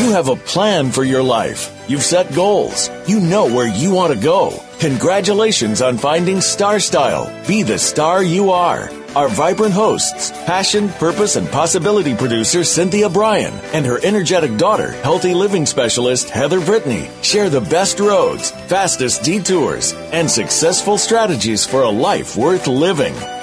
You have a plan for your life. You've set goals. You know where you want to go. Congratulations on finding Star Style. Be the star you are. Our vibrant hosts, passion, purpose, and possibility producer Cynthia Brian and her energetic daughter, healthy living specialist Heather Brittany, share the best roads, fastest detours, and successful strategies for a life worth living.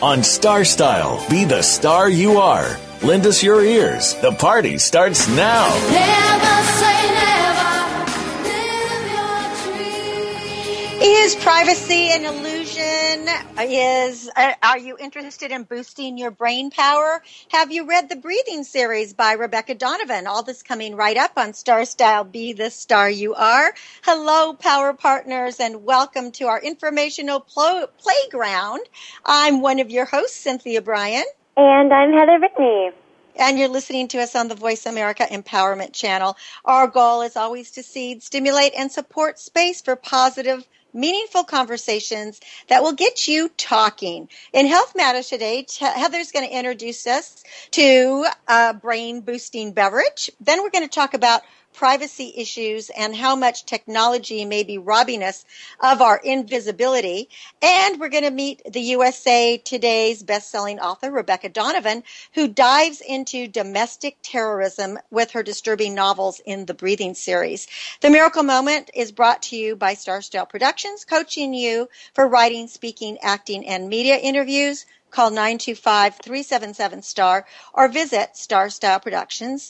On Star Style, be the star you are. Lend us your ears. The party starts now. Never say never. Live your dream. Is privacy an illusion? Are you interested in boosting your brain power? Have you read the Breathing series by Rebecca Donovan? All this coming right up on Star Style, be the star you are. Hello, Power Partners, and welcome to our informational playground. I'm one of your hosts, Cynthia Brian. And I'm Heather Whitney. And you're listening to us on the Voice America Empowerment Channel. Our goal is always to seed, stimulate, and support space for positive, meaningful conversations that will get you talking. In Health Matters today, Heather's going to introduce us to a brain-boosting beverage. Then we're going to talk about privacy issues and how much technology may be robbing us of our invisibility. And we're going to meet the USA Today's best-selling author, Rebecca Donovan, who dives into domestic terrorism with her disturbing novels in the Breathing series. The Miracle Moment is brought to you by Star Style Productions, coaching you for writing, speaking, acting, and media interviews. Call 925-377-STAR or visit starstyleproductions.com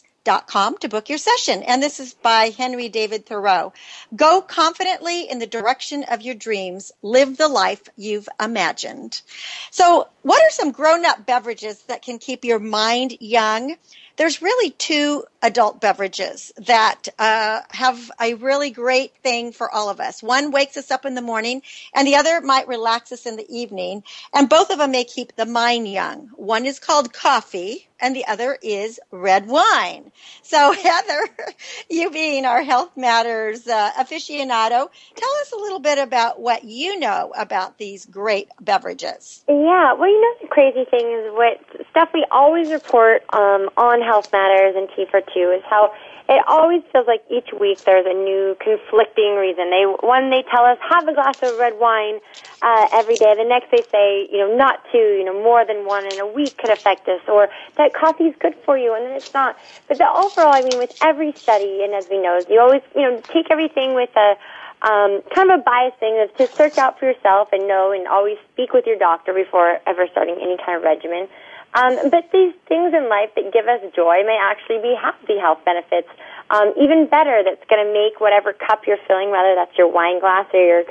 to book your session. And this is by Henry David Thoreau. Go confidently in the direction of your dreams. Live the life you've imagined. So what are some grown-up beverages that can keep your mind young? There's really two adult beverages that have a really great thing for all of us. One wakes us up in the morning, and the other might relax us in the evening. And both of them may keep the mind young. One is called coffee, and the other is red wine. So, Heather, you being our Health Matters aficionado, tell us a little bit about what you know about these great beverages. Yeah, well, you know, the crazy thing is what stuff we always report on Health Matters and Tea for Two is how it always feels like each week there's a new conflicting reason. They tell us have a glass of red wine every day. The next they say, you know, not to, you know, more than one in a week could affect us, or that coffee's good for you and then it's not. But the overall, I mean, with every study and as we know, you always, you know, take everything with a kind of a biased thing of to search out for yourself and know and always speak with your doctor before ever starting any kind of regimen. But these things in life that give us joy may actually be happy health benefits, even better. That's going to make whatever cup you're filling, whether that's your wine glass or your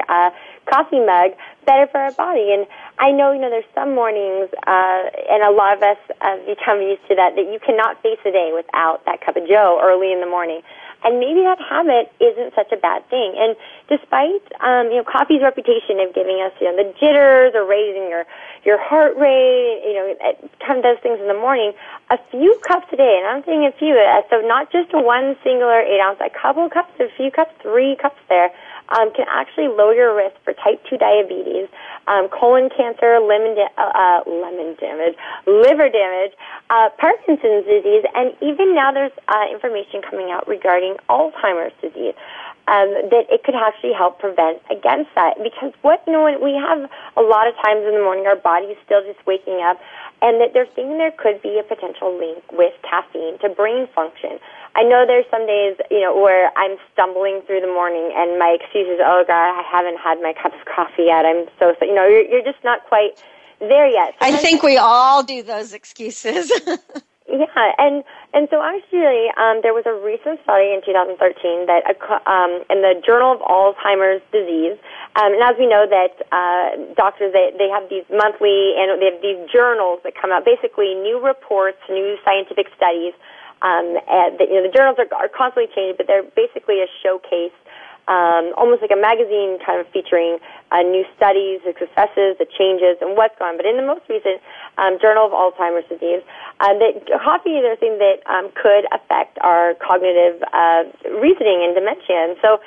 coffee mug, better for our body. And I know, you know, there's some mornings, and a lot of us become used to that you cannot face a day without that cup of joe early in the morning. And maybe that habit isn't such a bad thing. And despite, coffee's reputation of giving us, the jitters or raising your heart rate, it kind of does things in the morning, a few cups a day, and I'm saying a few, so not just one singular 8 ounce, a couple cups, a few cups, 3 cups there, can actually lower your risk for type 2 diabetes, colon cancer, lemon damage, liver damage, Parkinson's disease, and even now there's information coming out regarding Alzheimer's disease, that it could actually help prevent against that. Because when we have a lot of times in the morning our body's still just waking up, and that they're thinking there could be a potential link with caffeine to brain function. I know there's some days, where I'm stumbling through the morning and my excuse is, oh, God, I haven't had my cup of coffee yet. I'm so you're just not quite there yet. So I think we all do those excuses. Yeah, and so actually there was a recent study in 2013 that in the Journal of Alzheimer's Disease, and as we know that doctors, they have these monthly, and they have these journals that come out, basically new reports, new scientific studies, and the journals are constantly changing, but they're basically a showcase, almost like a magazine kind of featuring new studies, the successes, the changes, and what's gone. But in the most recent Journal of Alzheimer's Disease, that coffee is something that could affect our cognitive reasoning and dementia. And so,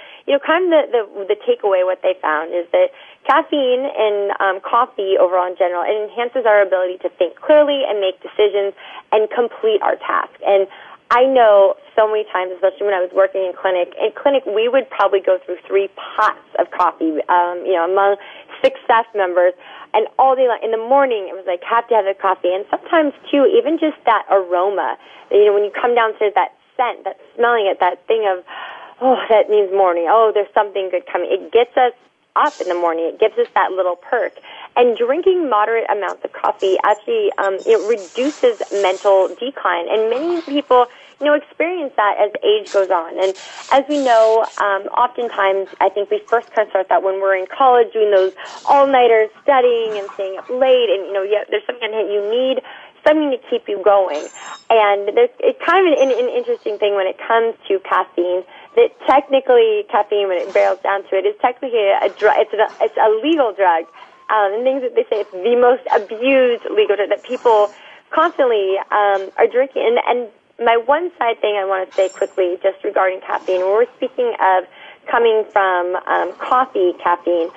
kind of the takeaway, what they found is that caffeine and coffee overall in general, it enhances our ability to think clearly and make decisions and complete our task. And I know so many times, especially when I was working in clinic we would probably go through 3 pots of coffee, among 6 staff members, and all day long. In the morning, it was like, have to have the coffee. And sometimes, too, even just that aroma, when you come downstairs, that scent, that smelling it, that thing of, oh, that means morning, oh, there's something good coming. It gets us up in the morning. It gives us that little perk. And drinking moderate amounts of coffee actually it reduces mental decline. And many people, experience that as age goes on. And as we know, oftentimes I think we first kind of start that when we're in college doing those all-nighters, studying and staying up late. And, there's something that you need, something to keep you going. And it's kind of an interesting thing when it comes to caffeine, that technically caffeine, when it barrels down to it, is technically a drug. It's a legal drug. And things that they say it's the most abused legal drug that people constantly are drinking. And my one side thing I want to say quickly just regarding caffeine, when we're speaking of coming from coffee caffeine,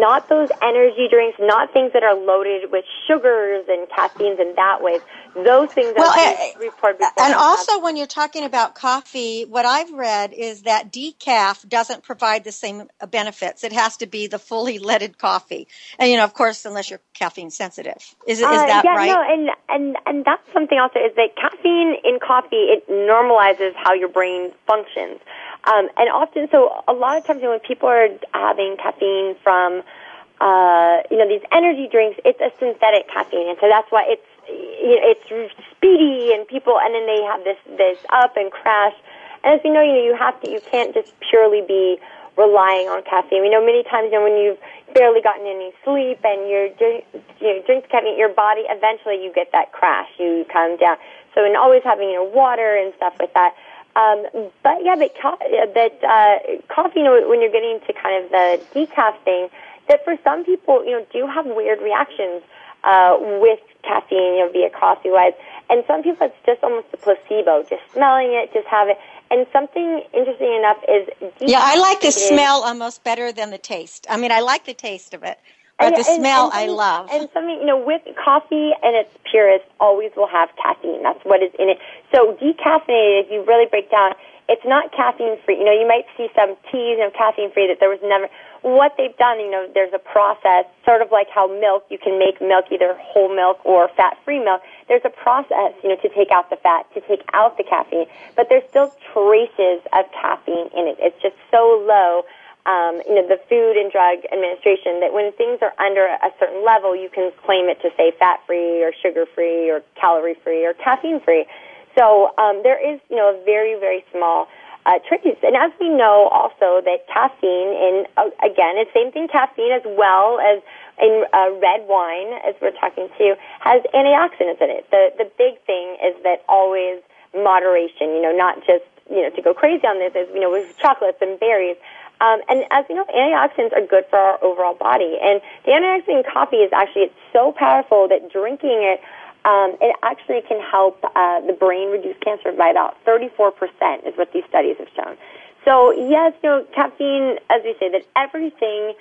not those energy drinks, not things that are loaded with sugars and caffeines in that way. Those things that we report before. And also when you're talking about coffee, what I've read is that decaf doesn't provide the same benefits. It has to be the fully leaded coffee. And, of course, unless you're caffeine sensitive. Is that right? Yeah, no, and that's something also is that caffeine in coffee, it normalizes how your brain functions. And often, so a lot of times when people are having caffeine from, these energy drinks, it's a synthetic caffeine. And so that's why it's speedy and people, and then they have this up and crash. And as you know, you can't just purely be relying on caffeine. We know many times, when you've barely gotten any sleep and you're drink caffeine, your body, eventually you get that crash, you come down. So in always having, water and stuff like that. Coffee, when you're getting to kind of the decaf thing, that for some people, do have weird reactions with caffeine, via coffee-wise. And some people, it's just almost a placebo, just smelling it, just have it. And something interesting enough is decaf. Yeah, I like the smell almost better than the taste. I mean, I like the taste of it. But the smell I love. And something, with coffee and its purest always will have caffeine. That's what is in it. So decaffeinated, if you really break down, it's not caffeine-free. You might see some teas, caffeine-free that there was never. What they've done, there's a process, sort of like how milk, you can make milk, either whole milk or fat-free milk. There's a process, to take out the fat, to take out the caffeine. But there's still traces of caffeine in it. It's just so low. The Food and Drug Administration, that when things are under a certain level, you can claim it to say fat-free or sugar-free or calorie-free or caffeine-free. So there is, a very, very small trace. And as we know also that caffeine, again, it's the same thing, caffeine as well as in red wine, as we're talking to, has antioxidants in it. The big thing is that always moderation, not just to go crazy on this is, with chocolates and berries. And as you know, antioxidants are good for our overall body. And the antioxidant in coffee is actually, it's so powerful that drinking it, it actually can help the brain reduce cancer by about 34% is what these studies have shown. So, yes, caffeine, as we say, that everything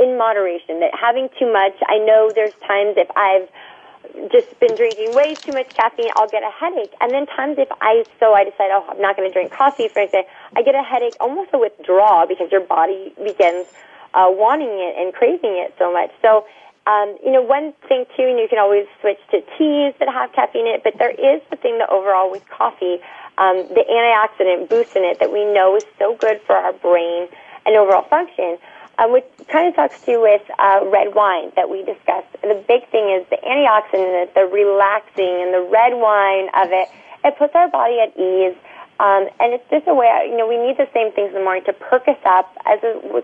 in moderation, that having too much, I know there's times if I've just been drinking way too much caffeine, I'll get a headache. And then times if I decide, I'm not going to drink coffee, for instance, I get a headache, almost a withdrawal, because your body begins wanting it and craving it so much. So, one thing, too, and you can always switch to teas that have caffeine in it, but there is the thing that overall with coffee, the antioxidant boost in it that we know is so good for our brain and overall function, which kind of talks to with red wine that we discussed. The big thing is the antioxidant, the relaxing, and the red wine of it, it puts our body at ease. And it's just a way, we need the same things in the morning to perk us up as well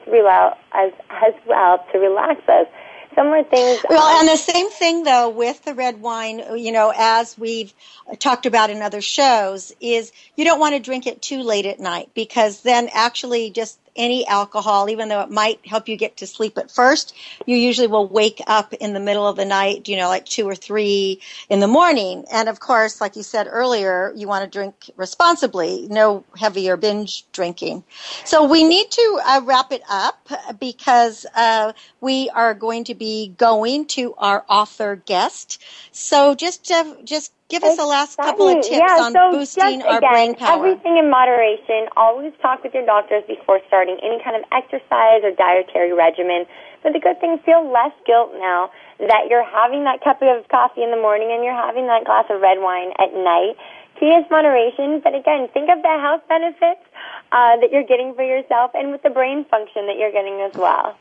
to relax us. Similar things. Well, and the same thing, though, with the red wine, as we've talked about in other shows, is you don't want to drink it too late at night, because then actually just any alcohol, even though it might help you get to sleep at first, you usually will wake up in the middle of the night, like 2 or 3 in the morning. And of course, like you said earlier, you want to drink responsibly, no heavy or binge drinking. So we need to wrap it up, because we are going to be going to our author guest. So just give us the last couple of tips on boosting our brain power. Everything in moderation. Always talk with your doctors before starting any kind of exercise or dietary regimen. But the good thing, feel less guilt now that you're having that cup of coffee in the morning and you're having that glass of red wine at night. Key is moderation, but again, think of the health benefits that you're getting for yourself and with the brain function that you're getting as well.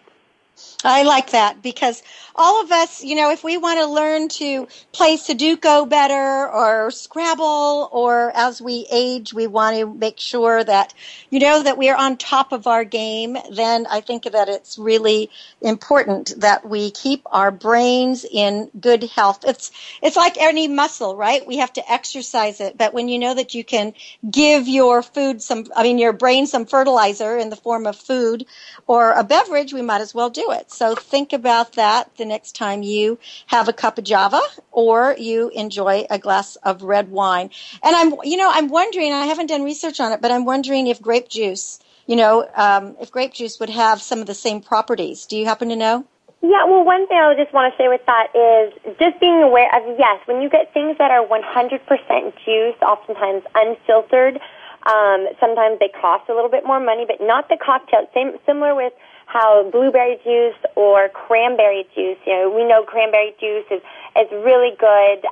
I like that, because all of us, if we want to learn to play Sudoku better or Scrabble, or as we age, we want to make sure that, that we are on top of our game, then I think that it's really important that we keep our brains in good health. It's like any muscle, right? We have to exercise it. But when you know that you can give your brain some fertilizer in the form of food or a beverage, we might as well do it. So think about that the next time you have a cup of java or you enjoy a glass of red wine. And I'm wondering, I haven't done research on it, but I'm wondering if grape juice, if grape juice would have some of the same properties. Do you happen to know? Yeah, well, one thing I just want to say with that is just being aware of, yes, when you get things that are 100% juice, oftentimes unfiltered, sometimes they cost a little bit more money, but not the cocktail. Similar with how blueberry juice or cranberry juice, we know cranberry juice is really good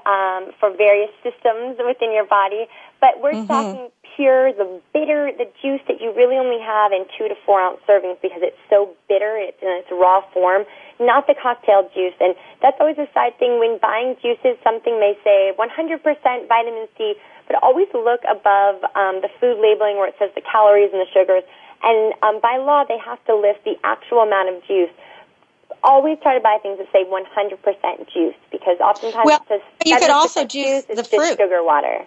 for various systems within your body, but we're talking pure, the bitter, the juice that you really only have in 2 to 4 ounce servings because it's so bitter, it's in its raw form, not the cocktail juice. And that's always a side thing when buying juices. Something may say 100% vitamin C, but always look above the food labeling where it says the calories and the sugars. And by law, they have to list the actual amount of juice. Always try to buy things that say 100% juice, because oftentimes it says you could also juice the fruit, sugar water.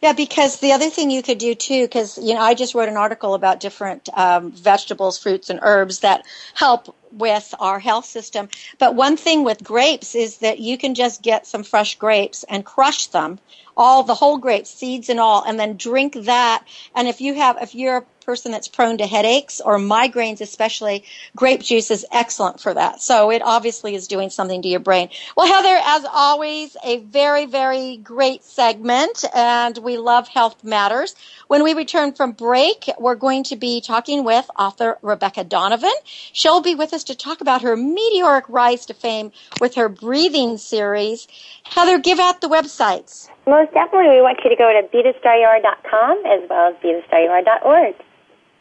Yeah, because the other thing you could do, too, because, I just wrote an article about different vegetables, fruits, and herbs that help with our health system. But one thing with grapes is that you can just get some fresh grapes and crush them, all the whole grapes, seeds and all, and then drink that. And if you're a person that's prone to headaches or migraines especially, grape juice is excellent for that. So it obviously is doing something to your brain. Well, Heather, as always, a very, very great segment, and we love Health Matters. When we return from break, we're going to be talking with author Rebecca Donovan. She'll be with us to talk about her meteoric rise to fame with her Breathing series. Heather, give out the websites. Most definitely. We want you to go to BeTheStarYouAre.com as well as BeTheStarYouAre.org.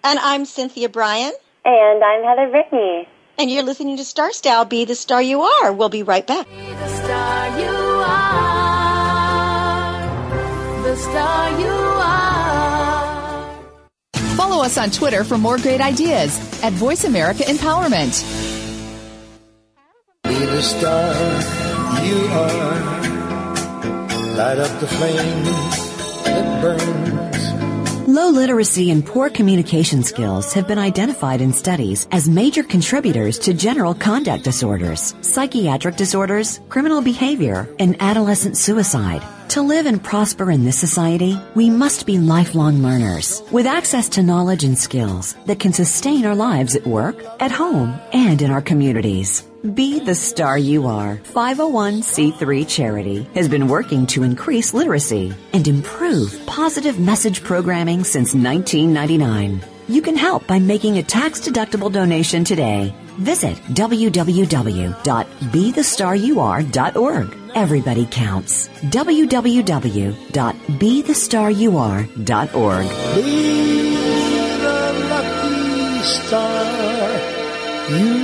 And I'm Cynthia Brian. And I'm Heather Brittany. And you're listening to Star Style, Be the Star You Are. We'll be right back. Be the star you are. The star you are. Follow us on Twitter for more great ideas at Voice America Empowerment. Be the star you are. Light up the flame that burns. Low literacy and poor communication skills have been identified in studies as major contributors to general conduct disorders, psychiatric disorders, criminal behavior, and adolescent suicide. To live and prosper in this society, we must be lifelong learners with access to knowledge and skills that can sustain our lives at work, at home, and in our communities. Be the Star You Are 501c3 charity has been working to increase literacy and improve positive message programming since 1999. You can help by making a tax-deductible donation today. Visit www.bethestarur.org. Everybody counts. www.bethestarur.org. Be the lucky star you are.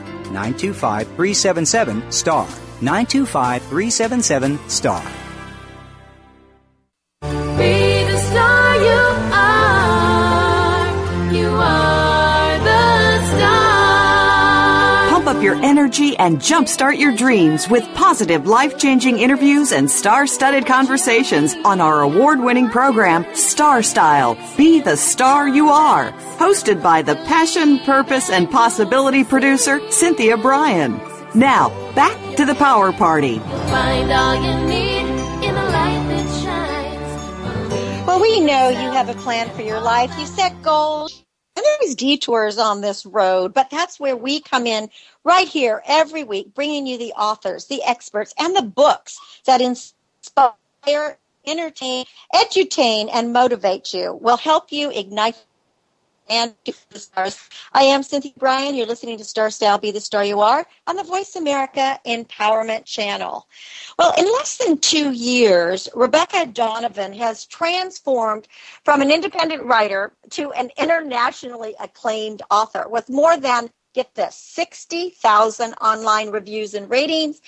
925-377-STAR, 925-377-STAR. Be the star you are, you are. Up your energy and jumpstart your dreams with positive, life-changing interviews and star-studded conversations on our award-winning program, Star Style, Be the Star You Are, hosted by the passion, purpose, and possibility producer, Cynthia Brian. Now, back to the Power Party. Find all you need in the light that shines. Well, we know you have a plan for your life. You set goals. And there's detours on this road, but that's where we come in right here every week, bringing you the authors, the experts, and the books that inspire, entertain, edutain, and motivate you. We'll help you ignite and be the stars. I am Cynthia Brian. You're listening to Star Style, Be the Star You Are on the Voice America Empowerment Channel. Well, in less than 2 years, Rebecca Donovan has transformed from an independent writer to an internationally acclaimed author with more than, get this, 60,000 online reviews and ratings,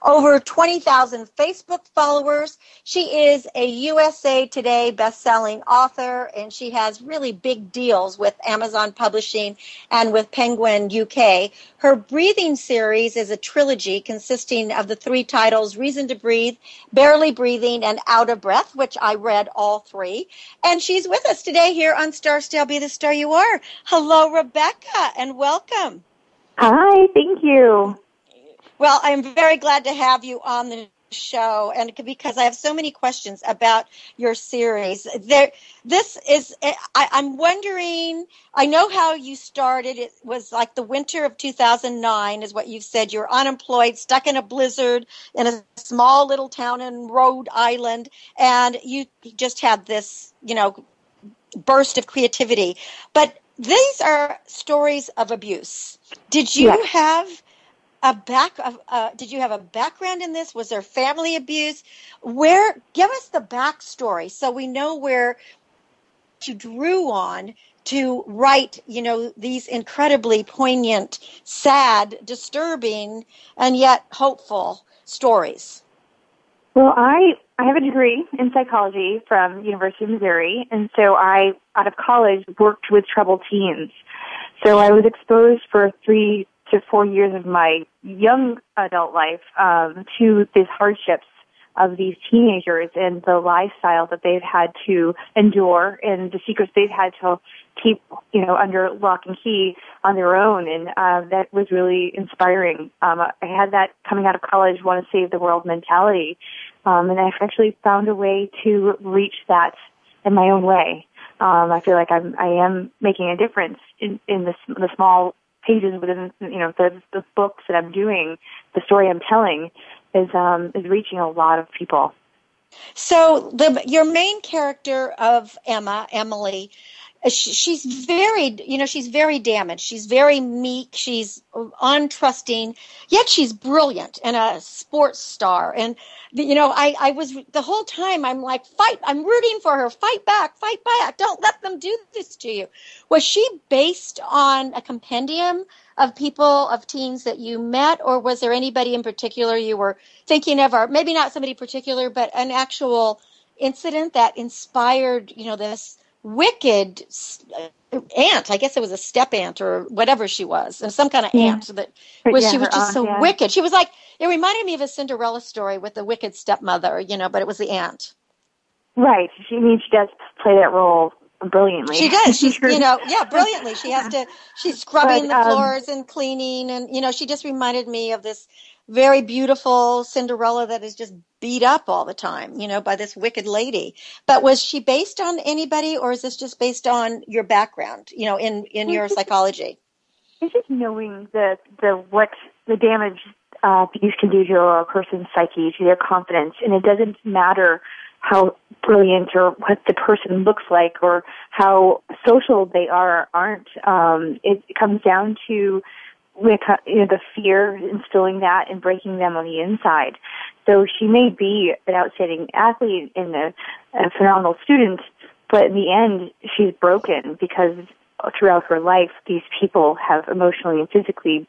over 20,000 Facebook followers. She is a USA Today best-selling author, and she has really big deals with Amazon Publishing and with Penguin UK. Her Breathing series is a trilogy consisting of the three titles, Reason to Breathe, Barely Breathing, and Out of Breath, which I read all three. And she's with us today here on Star Style, Be the Star You Are. Hello, Rebecca, and welcome. Hi, thank you. Well, I'm very glad to have you on the show, and because I have so many questions about your series. I'm wondering, I know how you started. It was like the winter of 2009 is what you've said. You're unemployed, stuck in a blizzard in a small little town in Rhode Island, and you just had this, burst of creativity. But these are stories of abuse. Did you have a background in this? Was there family abuse? Give us the backstory so we know where you drew on to write, these incredibly poignant, sad, disturbing, and yet hopeful stories. Well, I have a degree in psychology from University of Missouri, and so I, out of college, worked with troubled teens. So I was exposed for 3 to 4 years of my young adult life to these hardships of these teenagers and the lifestyle that they've had to endure and the secrets they've had to keep, under lock and key on their own. And that was really inspiring. I had that coming out of college, want to save the world mentality. And I've actually found a way to reach that in my own way. I feel like I am making a difference in the small pages within, the books that I'm doing. The story I'm telling is reaching a lot of people. So your main character of Emily, she's very, she's very damaged. She's very meek. She's untrusting, yet she's brilliant and a sports star. And, I was the whole time I'm like, fight. I'm rooting for her. Fight back. Don't let them do this to you. Was she based on a compendium of people, of teens that you met, or was there anybody in particular you were thinking of, or maybe not somebody particular, but an actual incident that inspired, this wicked aunt? I guess it was a step aunt or whatever she was, and some kind of aunt that was. Yeah, she was just aunt, so wicked. She was like, it reminded me of a Cinderella story with the wicked stepmother, but it was the aunt. Right. She does play that role brilliantly. She does. She's, brilliantly. She has to. She's scrubbing the floors and cleaning, and she just reminded me of this very beautiful Cinderella that is just beat up all the time, by this wicked lady. But was she based on anybody, or is this just based on your background, in your psychology? It's just knowing what the damage abuse can do to a person's psyche, to their confidence, and it doesn't matter how brilliant or what the person looks like or how social they are or aren't. It comes down to the fear, instilling that and breaking them on the inside. So she may be an outstanding athlete and a phenomenal student, but in the end, she's broken because throughout her life, these people have emotionally and physically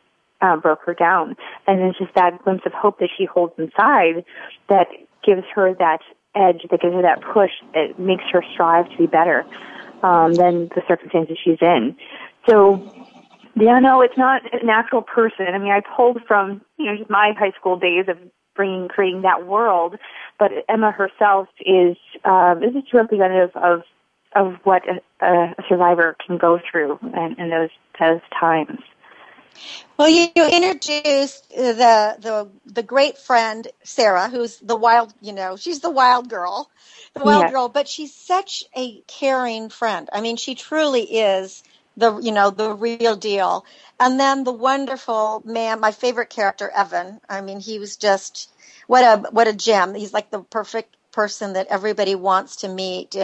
broke her down. And it's just that glimpse of hope that she holds inside that gives her that edge, that gives her that push, that makes her strive to be better than the circumstances she's in. So, it's not an actual person. I mean, I pulled from, my high school days of creating that world, but Emma herself is representative of what a survivor can go through in those times. Well, you introduced the great friend Sarah, who's the wild, she's the wild girl, but she's such a caring friend. I mean, she truly is the real deal. And then the wonderful man, my favorite character, Evan. I mean, he was just what a gem. He's like the perfect person that everybody wants to meet.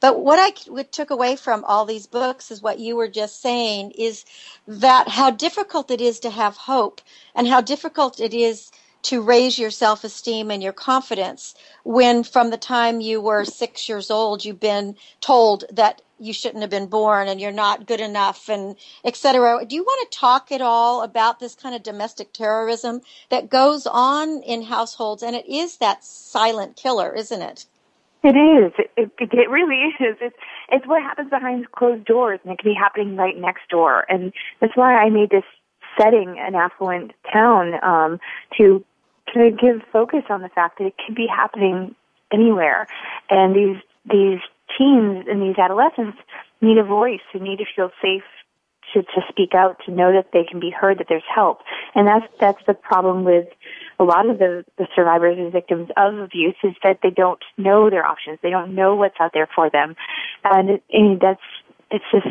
But what took away from all these books is what you were just saying, is that how difficult it is to have hope and how difficult it is to raise your self-esteem and your confidence when from the time you were 6 years old, you've been told that you shouldn't have been born and you're not good enough, and et cetera. Do you want to talk at all about this kind of domestic terrorism that goes on in households? And it is that silent killer, isn't it? It is. It really is. It's what happens behind closed doors, and it can be happening right next door. And that's why I made this setting an affluent town to give focus on the fact that it could be happening anywhere, and these teens and these adolescents need a voice. They need to feel safe to speak out, to know that they can be heard, that there's help. And that's the problem with a lot of the survivors and victims of abuse, is that they don't know their options. They don't know what's out there for them, and it's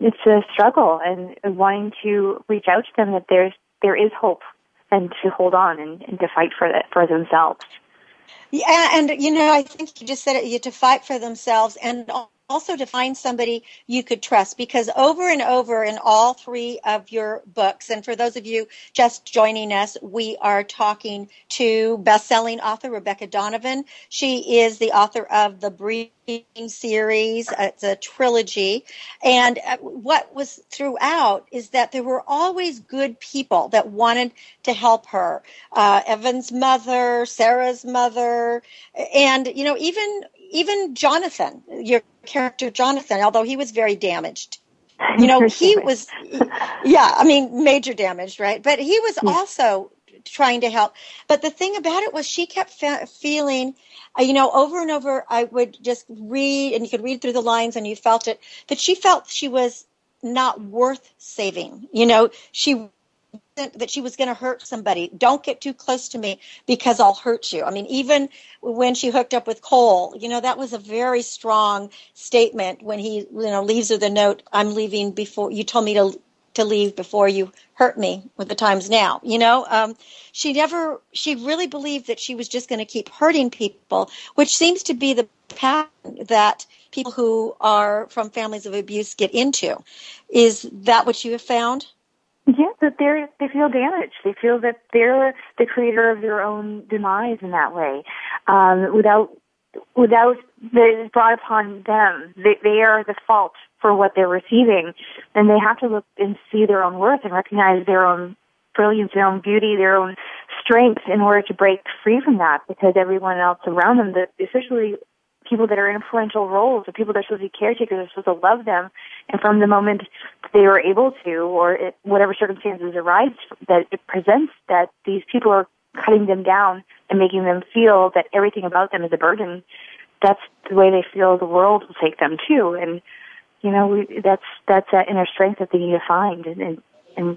a struggle, and wanting to reach out to them that there is hope, and to hold on and to fight for that for themselves. Yeah, and I think you just said it. You have to fight for themselves, and also to find somebody you could trust, because over and over in all three of your books, and for those of you just joining us, we are talking to best-selling author Rebecca Donovan. She is the author of the Breathing series. It's a trilogy. And what was throughout is that there were always good people that wanted to help her. Evan's mother, Sarah's mother, and, even Jonathan, your character Jonathan, although he was very damaged. He was, major damage, right? But he was also trying to help. But the thing about it was she kept feeling, over and over, I would just read, and you could read through the lines and you felt it, that she felt she was not worth saving. That she was going to hurt somebody. Don't get too close to me because I'll hurt you. I mean, even when she hooked up with Cole, that was a very strong statement when he, leaves her the note, I'm leaving before you told me to leave before you hurt me with the times now. She really believed that she was just going to keep hurting people, which seems to be the pattern that people who are from families of abuse get into. Is that what you have found? Yes, that they feel damaged. They feel that they're the creator of their own demise in that way. Without that is brought upon them, they are the fault for what they're receiving, and they have to look and see their own worth and recognize their own brilliance, their own beauty, their own strength in order to break free from that, because everyone else around them, especially people that are in influential roles, the people that are supposed to be caretakers, are supposed to love them, and from the moment they are able to, or whatever circumstances arise that it presents, that these people are cutting them down and making them feel that everything about them is a burden. That's the way they feel the world will take them too. And, you know, that's that inner strength that they need to find and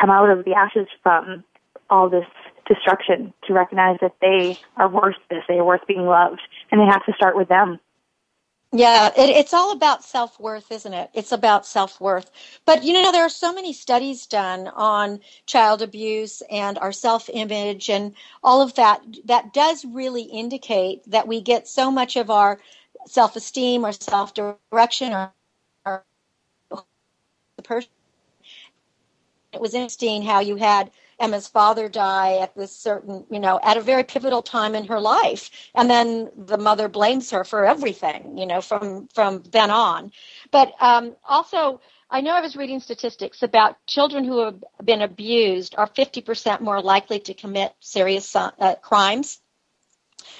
come out of the ashes from all this destruction, to recognize that they are worth this, they are worth being loved, and they have to start with them. Yeah, it's all about self-worth, isn't it? It's about self-worth. But, you know, there are so many studies done on child abuse and our self-image and all of that. That does really indicate that we get so much of our self-esteem or self-direction or the person. It was interesting how you had Emma's father die at this certain, you know, at a very pivotal time in her life. And then the mother blames her for everything, you know, from then on. But also, I know I was reading statistics about children who have been abused are 50% more likely to commit serious crimes.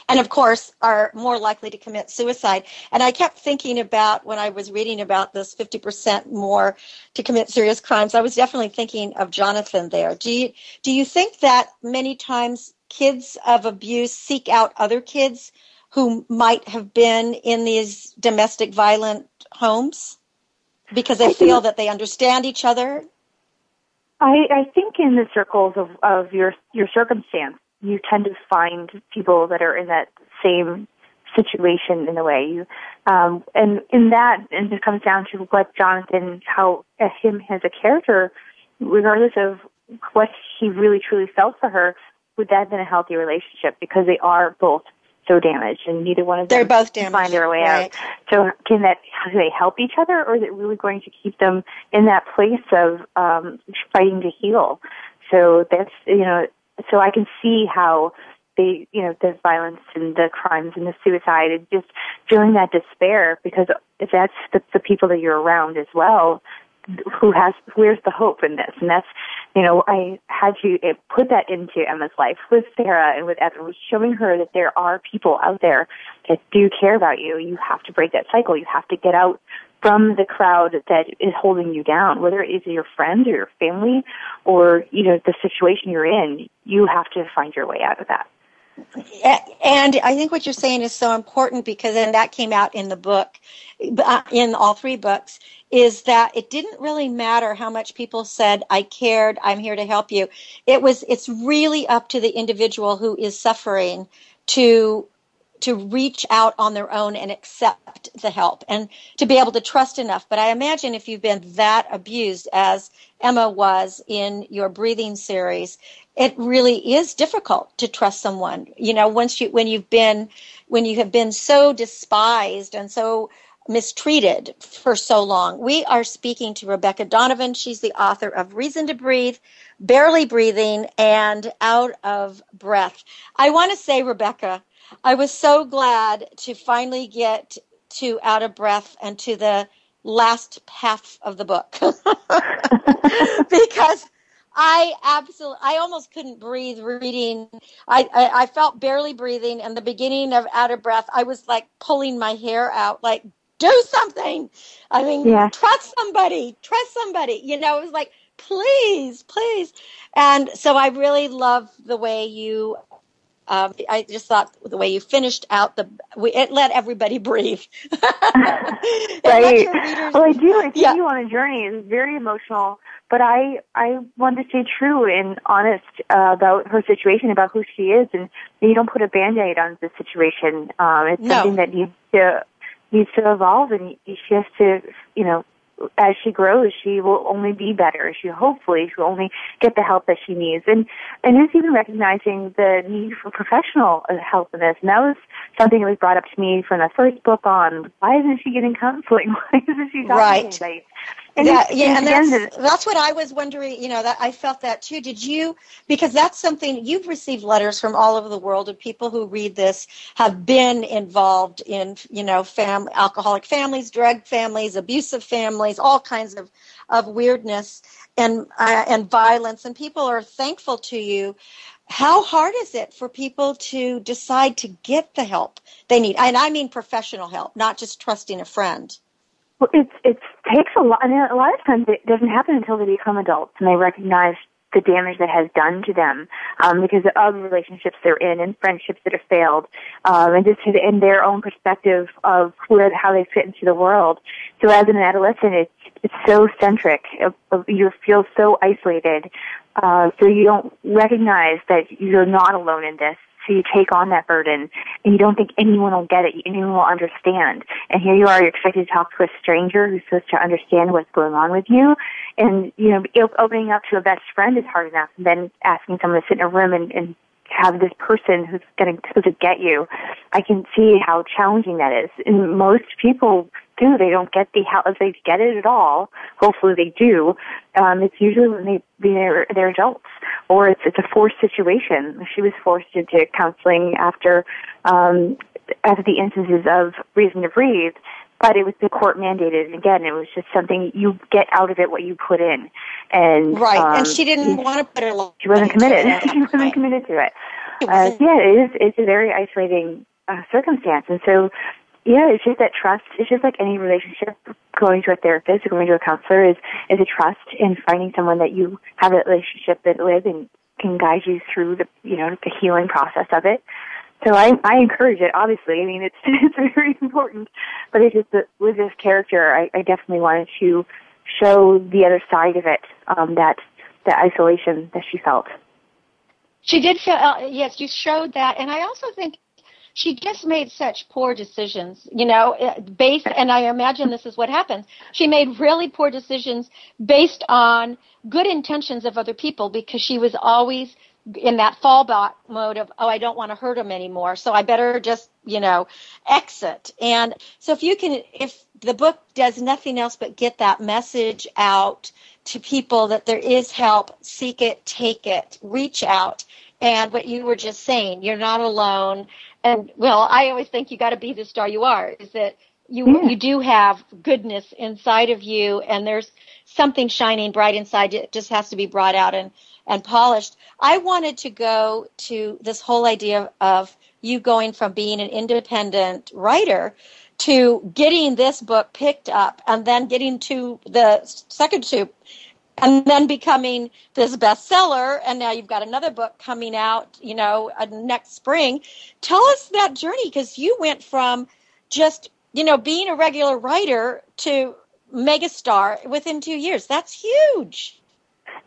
And, of course, are more likely to commit suicide. And I kept thinking about, when I was reading about this 50% more to commit serious crimes, I was definitely thinking of Jonathan there. Do you think that many times kids of abuse seek out other kids who might have been in these domestic violent homes because they feel that they understand each other? I think in the circles of your circumstance, you tend to find people that are in that same situation in a way. And in that, and it comes down to what Jonathan, how him as a character, regardless of what he really truly felt for her, would that have been a healthy relationship? Because they are both so damaged, and neither one of them can find their way out. So can that, do they help each other, or is it really going to keep them in that place of fighting to heal? So that's, you know, so I can see how they, you know, the violence and the crimes and the suicide, and just feeling that despair, because if that's the people that you're around as well, where's the hope in this? And that's, you know, I had to put that into Emma's life with Sarah and with Evan, showing her that there are people out there that do care about you. You have to break that cycle. You have to get out from the crowd that is holding you down, whether it is your friends or your family or, you know, the situation you're in. You have to find your way out of that. And I think what you're saying is so important, because then that came out in the book, in all three books, is that it didn't really matter how much people said, I cared, I'm here to help you. It's really up to the individual who is suffering to reach out on their own and accept the help and to be able to trust enough. But I imagine if you've been that abused as Emma was in your Breathing series, it really is difficult to trust someone. You know, when you have been so despised and so mistreated for so long. We are speaking to Rebecca Donovan. She's the author of Reason to Breathe, Barely Breathing, and Out of Breath. I want to say, Rebecca, I was so glad to finally get to Out of Breath and to the last half of the book because I almost couldn't breathe reading. I felt barely breathing, and the beginning of Out of Breath, I was like pulling my hair out, like, do something. I mean, yeah. Trust somebody. You know, it was like, please. And so I really love the way you I just thought the way you finished out it let everybody breathe. Right. Well, I do. I take you on a journey. It's very emotional, but I wanted to stay true and honest about her situation, about who she is, and you don't put a Band-Aid on the situation. It's something that needs to evolve, and she has to, you know, as she grows, she will only be better. Hopefully she'll only get the help that she needs. And it's even recognizing the need for professional help in this. And that was something that was brought up to me from the first book on, why isn't she getting counseling? Why isn't she talking to anybody? And that's what I was wondering, that I felt that too. Did you, because that's something, you've received letters from all over the world of people who read this have been involved in, alcoholic families, drug families, abusive families, all kinds of weirdness and violence, and people are thankful to you. How hard is it for people to decide to get the help they need? And I mean professional help, not just trusting a friend. Well, it takes a lot, and a lot of times it doesn't happen until they become adults and they recognize the damage that has done to them because of relationships they're in and friendships that have failed, and just in their own perspective of how they fit into the world. So as an adolescent, it's so centric. You feel so isolated. So you don't recognize that you're not alone in this. So you take on that burden, and you don't think anyone will get it, anyone will understand. And here you are, you're expected to talk to a stranger who's supposed to understand what's going on with you. And, opening up to a best friend is hard enough, and then asking someone to sit in a room and have this person who's supposed to get you. I can see how challenging that is. And most people do. They don't get the help. If they get it at all, hopefully they do. It's usually when they're adults, or it's a forced situation. She was forced into counseling after the instances of Reason to Breathe, but it was the court mandated. And again, it was just something you get out of it what you put in. And right, and she didn't want to put her life. She wasn't committed. She wasn't committed to it. It's a very isolating circumstance, and so. Yeah, it's just that trust. It's just like any relationship, going to a therapist or going to a counselor is a trust in finding someone that you have a relationship with and can guide you through the the healing process of it. So I encourage it. Obviously, I mean it's very important. But it's just that with this character, I definitely wanted to show the other side of it, that isolation that she felt. She did feel. Yes, you showed that, and I also think. She just made such poor decisions, and I imagine this is what happens. She made really poor decisions based on good intentions of other people because she was always in that fallback mode of, I don't want to hurt him anymore, so I better just, exit. And so if the book does nothing else but get that message out to people that there is help, seek it, take it, reach out. And what you were just saying, you're not alone. And, I always think you got to be the star you are, is that you do have goodness inside of you, and there's something shining bright inside you. It just has to be brought out and polished. I wanted to go to this whole idea of you going from being an independent writer to getting this book picked up and then getting to the second two. And then becoming this bestseller, and now you've got another book coming out, next spring. Tell us that journey, because you went from just, being a regular writer to megastar within 2 years. That's huge.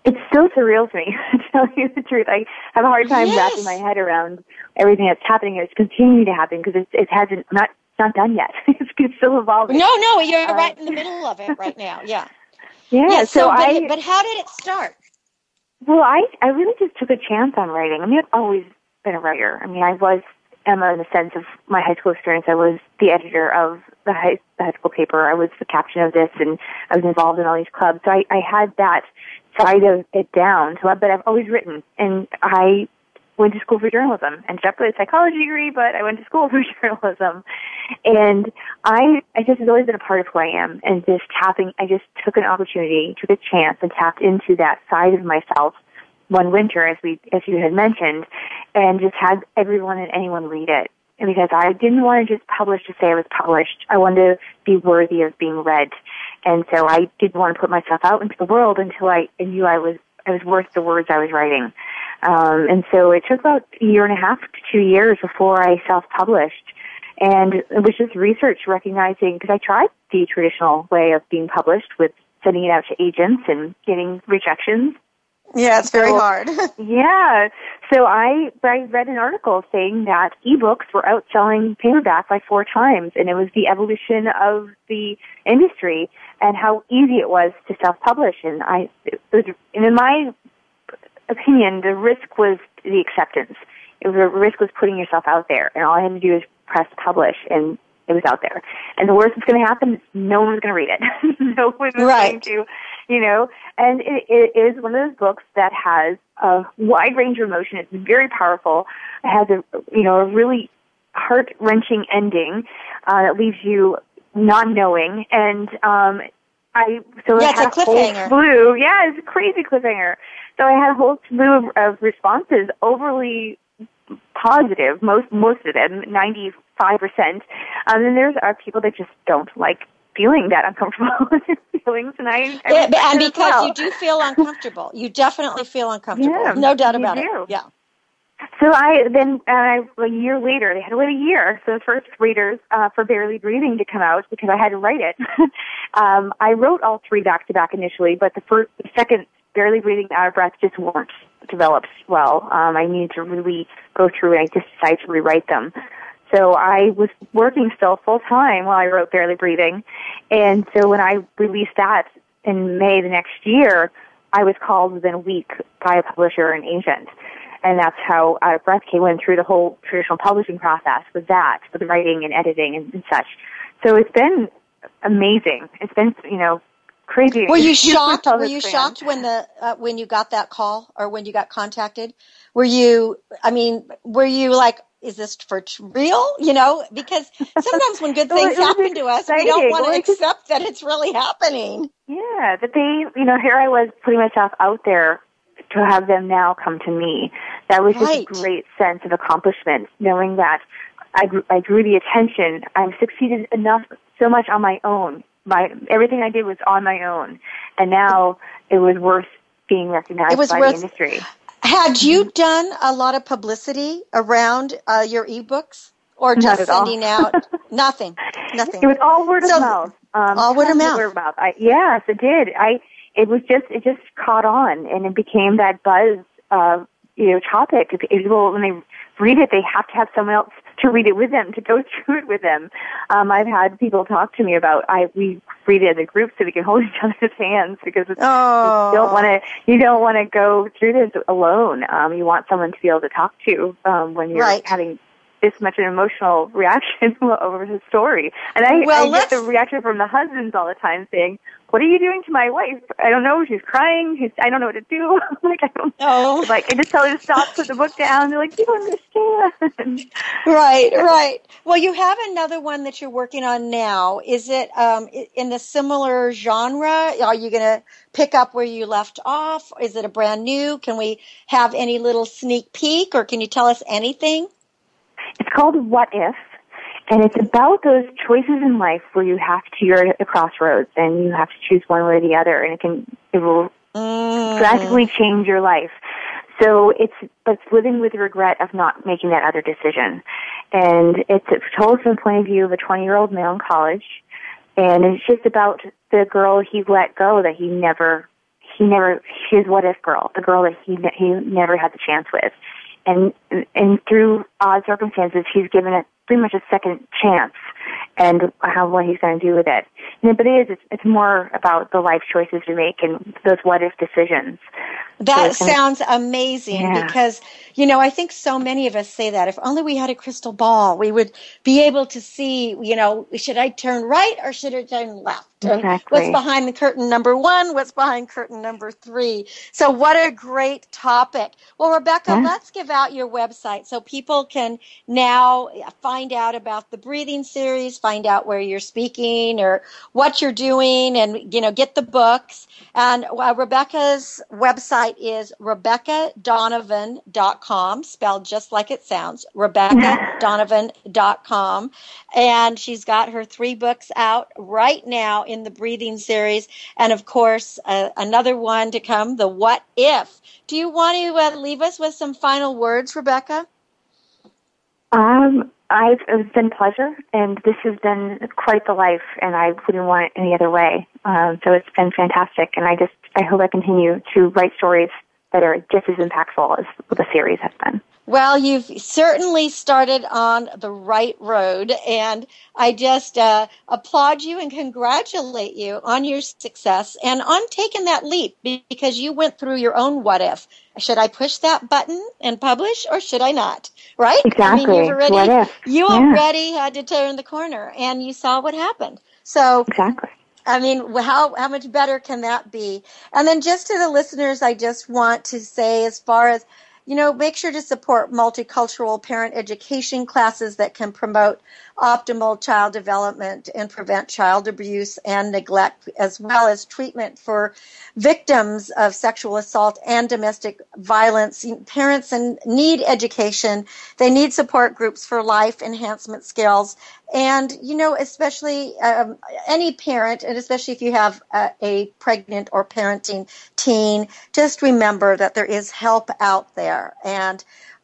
It's so surreal to me, to tell you the truth. I have a hard time wrapping my head around everything that's happening. It's continuing to happen because it hasn't, not done yet. It's still evolving. No, you're right in the middle of it right now. Yeah. Yeah, but how did it start? Well, I really just took a chance on writing. I mean, I've always been a writer. I mean, I was Emma in the sense of my high school experience. I was the editor of the high school paper. I was the captain of this, and I was involved in all these clubs. So I had that side of it down. So, but I've always written, and I went to school for journalism. Ended up with a psychology degree, but I went to school for journalism. And I just has always been a part of who I am. And I just took an opportunity, took a chance, and tapped into that side of myself one winter, as you had mentioned, and just had everyone and anyone read it. And because I didn't want to just publish to say I was published, I wanted to be worthy of being read. And so I didn't want to put myself out into the world until I knew I was worth the words I was writing. And so it took about a year and a half to 2 years before I self-published. And it was just research recognizing, because I tried the traditional way of being published with sending it out to agents and getting rejections. Yeah, it's very hard. Yeah. So I read an article saying that ebooks were outselling paperback by 4 times, and it was the evolution of the industry. and how easy it was to self-publish. And in my opinion, the risk was the acceptance. The risk was putting yourself out there, and all I had to do was press publish, and it was out there. And the worst that's going to happen is no one's going to read it. No one's going to, and it is one of those books that has a wide range of emotion. It's very powerful. It has a really heart-wrenching ending that leaves you not knowing. And I had a cliffhanger. Yeah, it's a crazy cliffhanger. So I had a whole slew of responses, overly positive, most of them, 95%. And there's are people that just don't like feeling that uncomfortable feelings. And you do feel uncomfortable. You definitely feel uncomfortable. Yeah, no doubt about it. Yeah. So a year later, they had to wait a year for the first readers for Barely Breathing to come out because I had to write it. I wrote all three back-to-back initially, but the second, Barely Breathing, Out of Breath, just weren't developed well. I needed to really go through, and I just decided to rewrite them. So I was working still full-time while I wrote Barely Breathing. And so when I released that in May the next year, I was called within a week by a publisher in England. And that's how Out of Breath went through the whole traditional publishing process with writing and editing and such. So it's been amazing. It's been, crazy. Were you shocked? Were you shocked when you got that call or when you got contacted? Were you like, is this for real? Because sometimes when good things happen to us, we don't want to accept that it's really happening. Yeah, but here I was putting myself out there to have them now come to me. That was just a great sense of accomplishment, knowing that I drew the attention. I've succeeded so much on my own. Everything I did was on my own, and now it was worth being recognized by the industry. Had you done a lot of publicity around your ebooks, or just sending out nothing? It was all word of mouth. All word of mouth. Yes, it did. It just caught on, and it became that buzz topic. Well, when they read it, they have to have someone else to read it with them, to go through it with them. I've had people talk to me about, we read it as a group so we can hold each other's hands, because you don't want to go through this alone. You want someone to be able to talk to when you're having this much an emotional reaction over the story. And I get the reaction from the husbands all the time saying, "What are you doing to my wife? I don't know. She's crying. I don't know what to do." I just tell her to stop, put the book down. They're like, "You don't understand." Right. Well, you have another one that you're working on now. Is it in the similar genre? Are you going to pick up where you left off? Is it a brand new? Can we have any little sneak peek, or can you tell us anything? It's called What If. And it's about those choices in life where you're at a crossroads and you have to choose one way or the other, and it will drastically change your life. So it's living with regret of not making that other decision. And it's told from the point of view of a 20-year-old male in college, and it's just about the girl he let go that he never his what if girl, the girl that he never had the chance with. And through odd circumstances, he's given it pretty much a second chance, and what he's going to do with it. But it's more about the life choices you make and those what-if decisions. That sounds amazing because, I think so many of us say that. If only we had a crystal ball, we would be able to see, should I turn right or should I turn left? Exactly. What's behind the curtain number one? What's behind curtain number three? So what a great topic. Well, Rebecca, let's give out your website so people can now find out about the Breathing series, find out where you're speaking or what you're doing, and, get the books. And Rebecca's website is RebeccaDonovan.com, spelled just like it sounds, RebeccaDonovan.com. And she's got her three books out right now in the Breathing series. And, of course, another one to come, the What If. Do you want to leave us with some final words, Rebecca? It's been a pleasure, and this has been quite the life, and I wouldn't want it any other way. So it's been fantastic, and I hope I continue to write stories that are just as impactful as the series has been. Well, you've certainly started on the right road, and I just applaud you and congratulate you on your success and on taking that leap, because you went through your own what if. Should I push that button and publish, or should I not? Right? Exactly. I mean, you already had to turn the corner, and you saw what happened. So exactly. I mean, how much better can that be? And then just to the listeners, I just want to say, as far as, you know, make sure to support multicultural parent education classes that can promote optimal child development and prevent child abuse and neglect, as well as treatment for victims of sexual assault and domestic violence. Parents need education. They need support groups for life enhancement skills. And, you know, especially any parent, and especially if you have a pregnant or parenting teen, just remember that there is help out there. And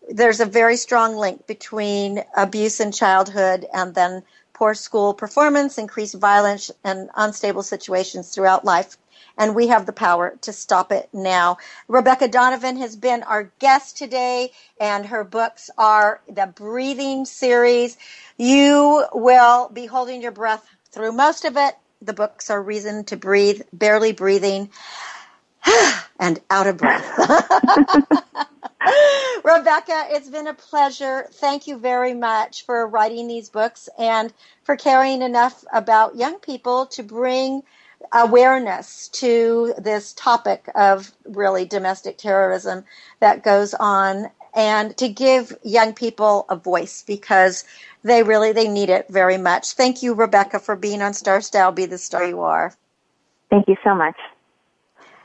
there's a very strong link between abuse in childhood and then poor school performance, increased violence, and unstable situations throughout life. And we have the power to stop it now. Rebecca Donovan has been our guest today, and her books are the Breathing series. You will be holding your breath through most of it. The books are Reason to Breathe, Barely Breathing, and Out of Breath. Rebecca, it's been a pleasure. Thank you very much for writing these books and for caring enough about young people to bring awareness to this topic of really domestic terrorism that goes on, and to give young people a voice, because they need it very much. Thank you, Rebecca, for being on Star Style, Be the Star You Are. Thank you so much.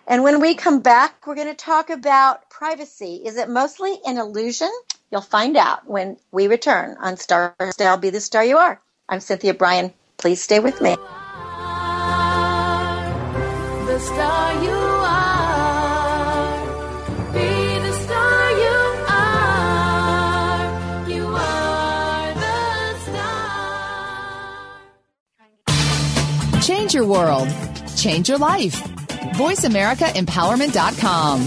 And when we come back, we're going to talk about privacy. Is it mostly an illusion? You'll find out when we return on Star Style, Be the Star You Are. I'm Cynthia Brian. Please stay with me. The star you are, be the star you are, you are the star. Change your world, change your life. VoiceAmericaEmpowerment.com.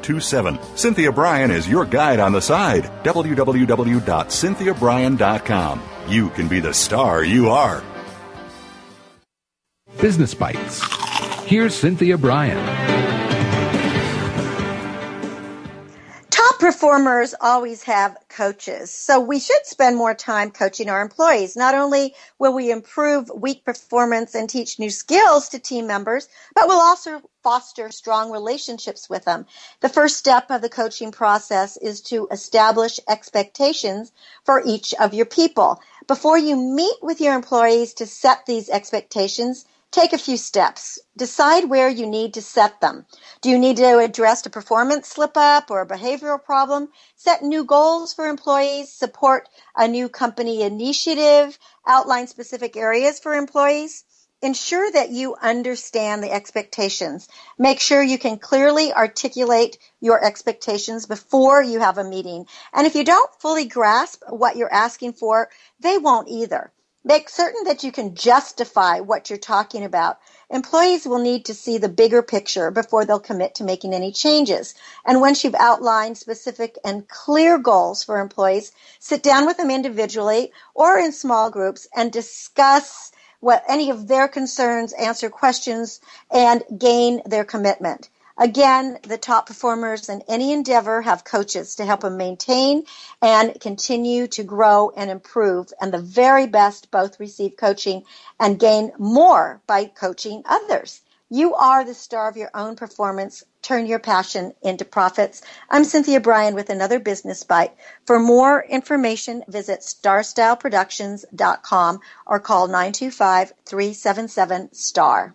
27. Cynthia Brian is your guide on the side. www.cynthiabryan.com. You can be the star you are. Business Bites. Here's Cynthia Brian. Performers always have coaches, so we should spend more time coaching our employees. Not only will we improve weak performance and teach new skills to team members, but we'll also foster strong relationships with them. The first step of the coaching process is to establish expectations for each of your people. Before you meet with your employees to set these expectations, take a few steps. Decide where you need to set them. Do you need to address a performance slip-up or a behavioral problem? Set new goals for employees. Support a new company initiative. Outline specific areas for employees. Ensure that you understand the expectations. Make sure you can clearly articulate your expectations before you have a meeting. And if you don't fully grasp what you're asking for, they won't either. Make certain that you can justify what you're talking about. Employees will need to see the bigger picture before they'll commit to making any changes. And once you've outlined specific and clear goals for employees, sit down with them individually or in small groups and discuss what any of their concerns, answer questions, and gain their commitment. Again, the top performers in any endeavor have coaches to help them maintain and continue to grow and improve. And the very best both receive coaching and gain more by coaching others. You are the star of your own performance. Turn your passion into profits. I'm Cynthia Brian with another Business Bite. For more information, visit starstyleproductions.com or call 925-377-STAR.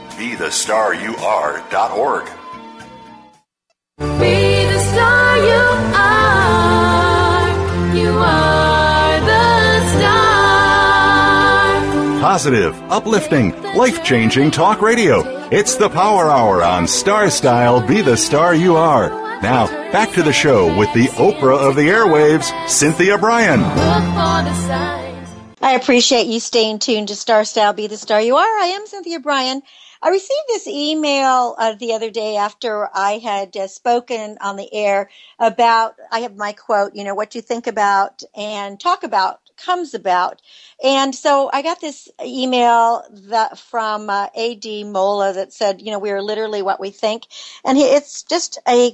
BeTheStarYouAre.org. Be the star you are. You are the star. Positive, uplifting, life-changing talk radio. It's the Power Hour on Star Style. Be the Star You Are. Now, back to the show with the Oprah of the airwaves, Cynthia Brian. Look for the signs. I appreciate you staying tuned to Star Style. Be the Star You Are. I am Cynthia Brian. I received this email the other day after I had spoken on the air about, I have my quote, you know, what you think about and talk about comes about. And so I got this email that from A.D. Mola that said, you know, we are literally what we think. And it's just a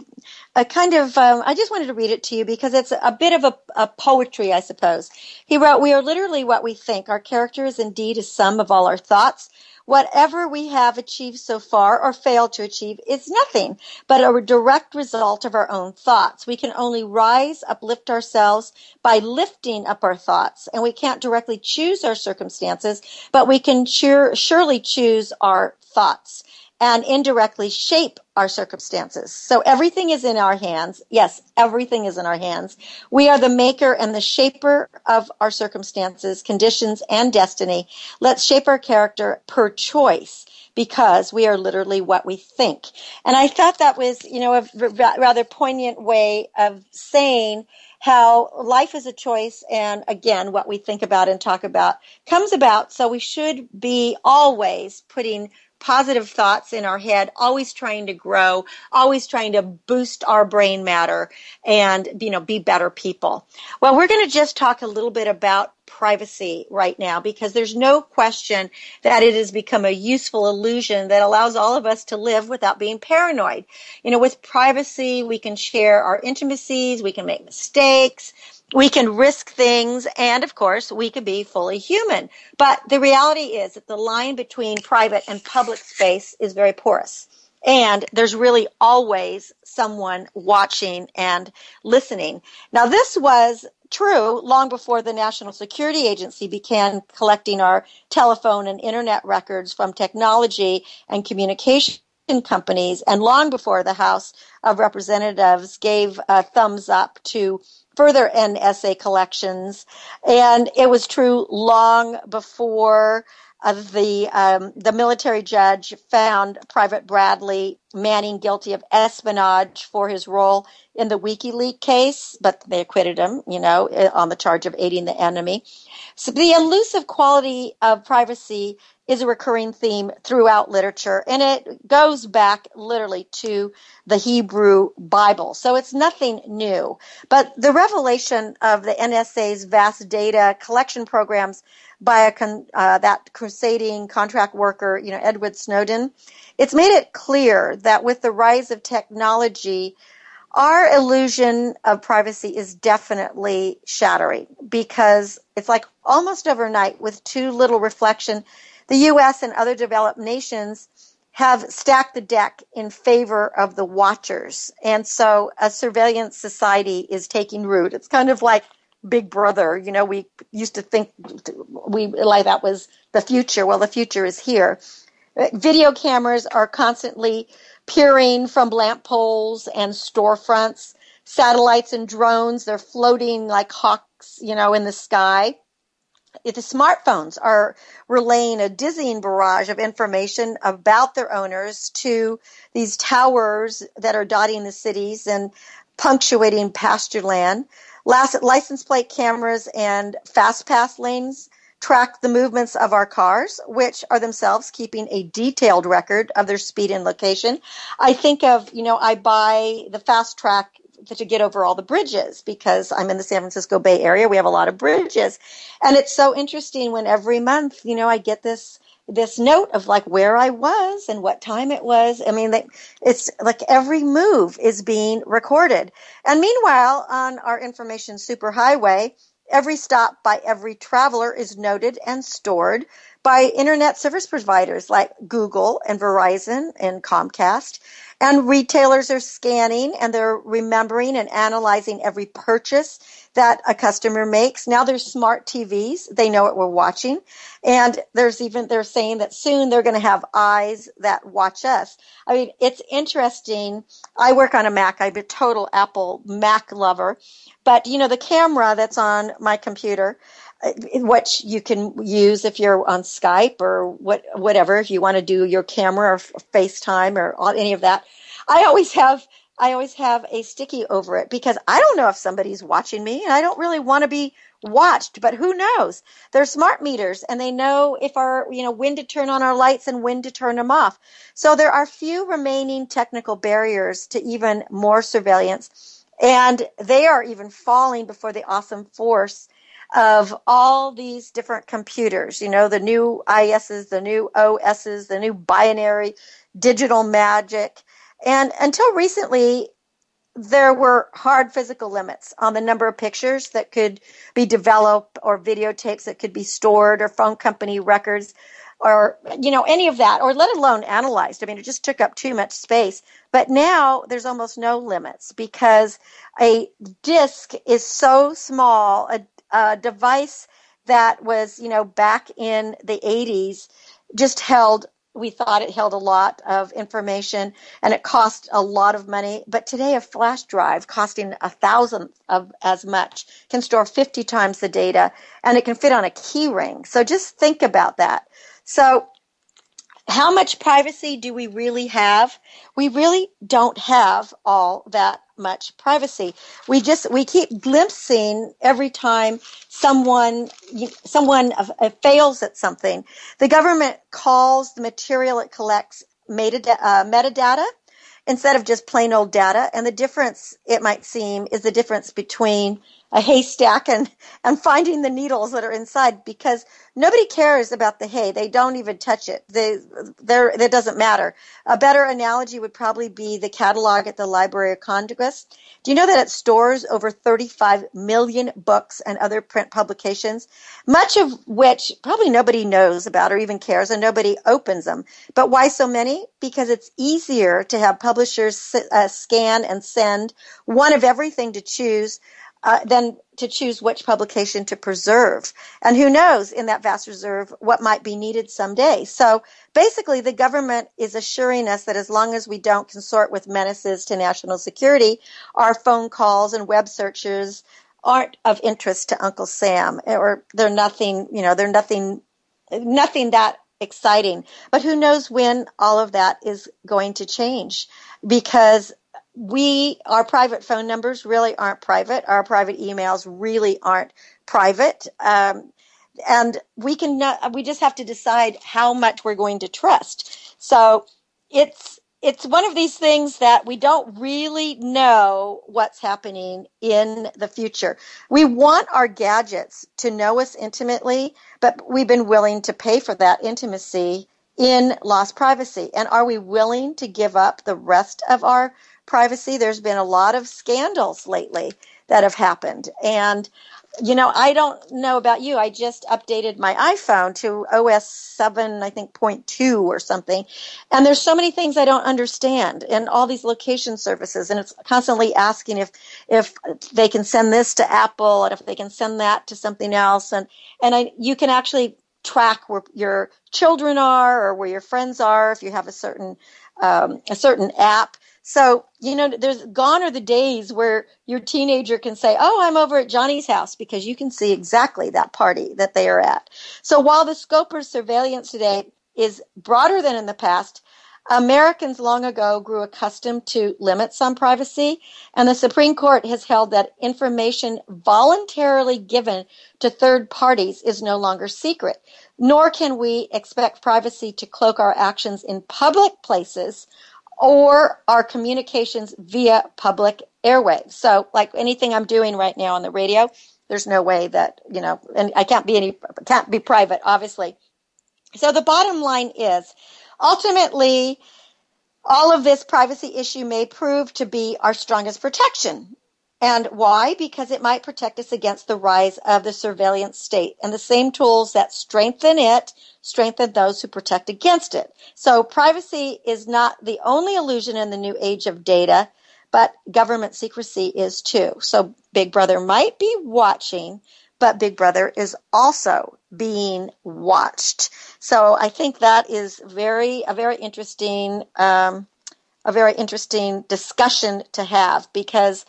kind of, I just wanted to read it to you because it's a bit of a poetry, I suppose. He wrote, "We are literally what we think. Our character is indeed a sum of all our thoughts. Whatever we have achieved so far or failed to achieve is nothing but a direct result of our own thoughts. We can only rise, uplift ourselves by lifting up our thoughts, and we can't directly choose our circumstances, but we can surely choose our thoughts and indirectly shape our circumstances. So everything is in our hands. Yes, everything is in our hands. We are the maker and the shaper of our circumstances, conditions, and destiny. Let's shape our character per choice, because we are literally what we think." And I thought that was, you know, a rather poignant way of saying how life is a choice, and again, what we think about and talk about comes about. So we should be always putting positive thoughts in our head, always trying to grow, always trying to boost our brain matter and, you know, be better people. Well, we're going to just talk a little bit about privacy right now, because there's no question that it has become a useful illusion that allows all of us to live without being paranoid. You know, with privacy, we can share our intimacies, we can make mistakes, we can risk things, and, of course, we can be fully human. But the reality is that the line between private and public space is very porous, and there's really always someone watching and listening. Now, this was true long before the National Security Agency began collecting our telephone and internet records from technology and communication companies, and long before the House of Representatives gave a thumbs up to further NSA collections, and it was true long before the military judge found Private Bradley Manning guilty of espionage for his role in the WikiLeaks case, but they acquitted him, you know, on the charge of aiding the enemy. So the elusive quality of privacy is a recurring theme throughout literature, and it goes back literally to the Hebrew Bible. So it's nothing new. But the revelation of the NSA's vast data collection programs by that crusading contract worker, you know, Edward Snowden, it's made it clear that with the rise of technology, our illusion of privacy is definitely shattering, because it's like almost overnight, with too little reflection, the U.S. and other developed nations have stacked the deck in favor of the watchers. And so a surveillance society is taking root. It's kind of like Big Brother. You know, we used to think like that was the future. Well, the future is here. Video cameras are constantly peering from lamp poles and storefronts. Satellites and drones, they're floating like hawks, you know, in the sky. If the smartphones are relaying a dizzying barrage of information about their owners to these towers that are dotting the cities and punctuating pasture land. License plate cameras and fast pass lanes track the movements of our cars, which are themselves keeping a detailed record of their speed and location. I think of, you know, I buy the fast track to get over all the bridges because I'm in the San Francisco Bay Area. We have a lot of bridges. And it's so interesting when every month, you know, I get this this note of like where I was and what time it was. I mean, it's like every move is being recorded. And meanwhile, on our information superhighway, every stop by every traveler is noted and stored by internet service providers like Google and Verizon and Comcast. And retailers are scanning and they're remembering and analyzing every purchase that a customer makes. Now there's smart TVs. They know what we're watching. And they're saying that soon they're going to have eyes that watch us. I mean, it's interesting. I work on a Mac. I'm a total Apple Mac lover. But, you know, the camera that's on my computer, which you can use if you're on Skype or whatever, if you want to do your camera or FaceTime or any of that. I always have a sticky over it because I don't know if somebody's watching me and I don't really want to be watched, but who knows? They're smart meters and they know if when to turn on our lights and when to turn them off. So there are few remaining technical barriers to even more surveillance, and they are even falling before the awesome force of all these different computers, you know, the new ISs, the new OSs, the new binary, digital magic. And until recently, there were hard physical limits on the number of pictures that could be developed or videotapes that could be stored or phone company records or, you know, any of that, or let alone analyzed. I mean, it just took up too much space. But now there's almost no limits because a disk is so small, a device that was, you know, back in the 80s just held, we thought it held a lot of information and it cost a lot of money. But today a flash drive costing 1,000th of as much can store 50 times the data and it can fit on a key ring. So just think about that. So how much privacy do we really have? We really don't have all that much privacy. We keep glimpsing every time someone fails at something. The government calls the material it collects metadata instead of just plain old data. And the difference, it might seem, is the difference between a haystack and finding the needles that are inside, because nobody cares about the hay. They don't even touch it. That doesn't matter. A better analogy would probably be the catalog at the Library of Congress. Do you know that it stores over 35 million books and other print publications, much of which probably nobody knows about or even cares, and nobody opens them? But why so many? Because it's easier to have publishers scan and send one of everything to choose than to choose which publication to preserve. And who knows, in that vast reserve, what might be needed someday. So basically, the government is assuring us that as long as we don't consort with menaces to national security, our phone calls and web searches aren't of interest to Uncle Sam, or they're nothing that exciting. But who knows when all of that is going to change, because our private phone numbers really aren't private. Our private emails really aren't private. And we just have to decide how much we're going to trust. So it's one of these things that we don't really know what's happening in the future. We want our gadgets to know us intimately, but we've been willing to pay for that intimacy in lost privacy. And are we willing to give up the rest of our privacy? There's been a lot of scandals lately that have happened. And, you know, I don't know about you. I just updated my iPhone to OS 7, I think, 0.2 or something. And there's so many things I don't understand, and all these location services. And it's constantly asking if they can send this to Apple and if they can send that to something else. And you can actually track where your children are or where your friends are if you have a certain app. So, you know, there's gone are the days where your teenager can say, oh, I'm over at Johnny's house, because you can see exactly that party that they are at. So while the scope of surveillance today is broader than in the past, Americans long ago grew accustomed to limits on privacy, and the Supreme Court has held that information voluntarily given to third parties is no longer secret, nor can we expect privacy to cloak our actions in public places or our communications via public airwaves. So like anything I'm doing right now on the radio, there's no way that, you know, and I can't be private, obviously. So the bottom line is, ultimately, all of this privacy issue may prove to be our strongest protection. And why? Because it might protect us against the rise of the surveillance state. And the same tools that strengthen it, strengthen those who protect against it. So privacy is not the only illusion in the new age of data, but government secrecy is too. So Big Brother might be watching, but Big Brother is also being watched. So I think that is a very interesting discussion to have, because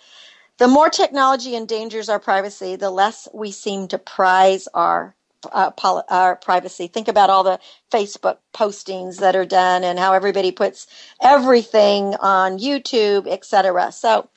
the more technology endangers our privacy, the less we seem to prize our privacy. Think about all the Facebook postings that are done and how everybody puts everything on YouTube, etc. So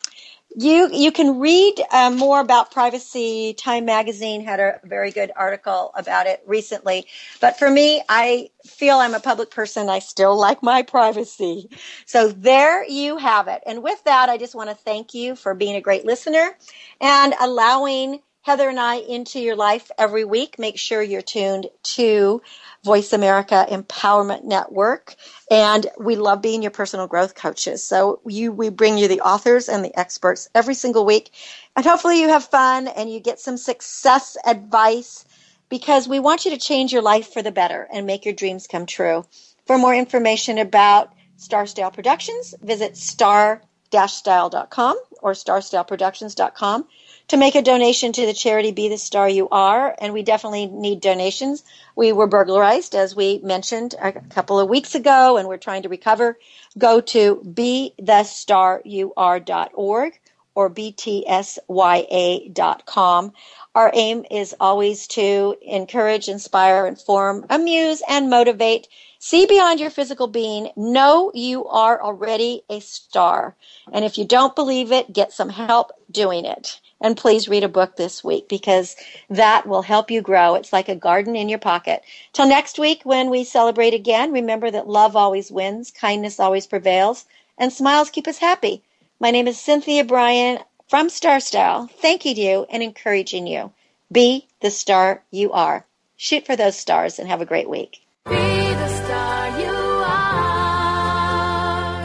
you can read more about privacy. Time magazine had a very good article about it recently. But for me, I feel I'm a public person. I still like my privacy. So there you have it. And with that, I just want to thank you for being a great listener and allowing Heather and I into your life every week. Make sure you're tuned to Voice America Empowerment Network. And we love being your personal growth coaches. So we bring you the authors and the experts every single week. And hopefully you have fun and you get some success advice, because we want you to change your life for the better and make your dreams come true. For more information about Star Style Productions, visit star-style.com or starstyleproductions.com. to make a donation to the charity Be the Star You Are, and we definitely need donations. We were burglarized, as we mentioned a couple of weeks ago, and we're trying to recover. Go to bethestarur.org or btsya.com. Our aim is always to encourage, inspire, inform, amuse, and motivate. See beyond your physical being. Know you are already a star. And if you don't believe it, get some help doing it. And please read a book this week, because that will help you grow. It's like a garden in your pocket. Till next week, when we celebrate again, remember that love always wins, kindness always prevails, and smiles keep us happy. My name is Cynthia Brian from Star Style, thanking you and encouraging you. Be the star you are. Shoot for those stars and have a great week. Be the star you are.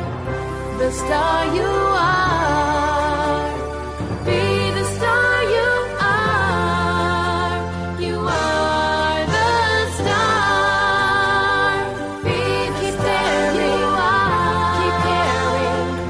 The star you are. Be the star you are. You are the star. Be the star you are. Keep caring.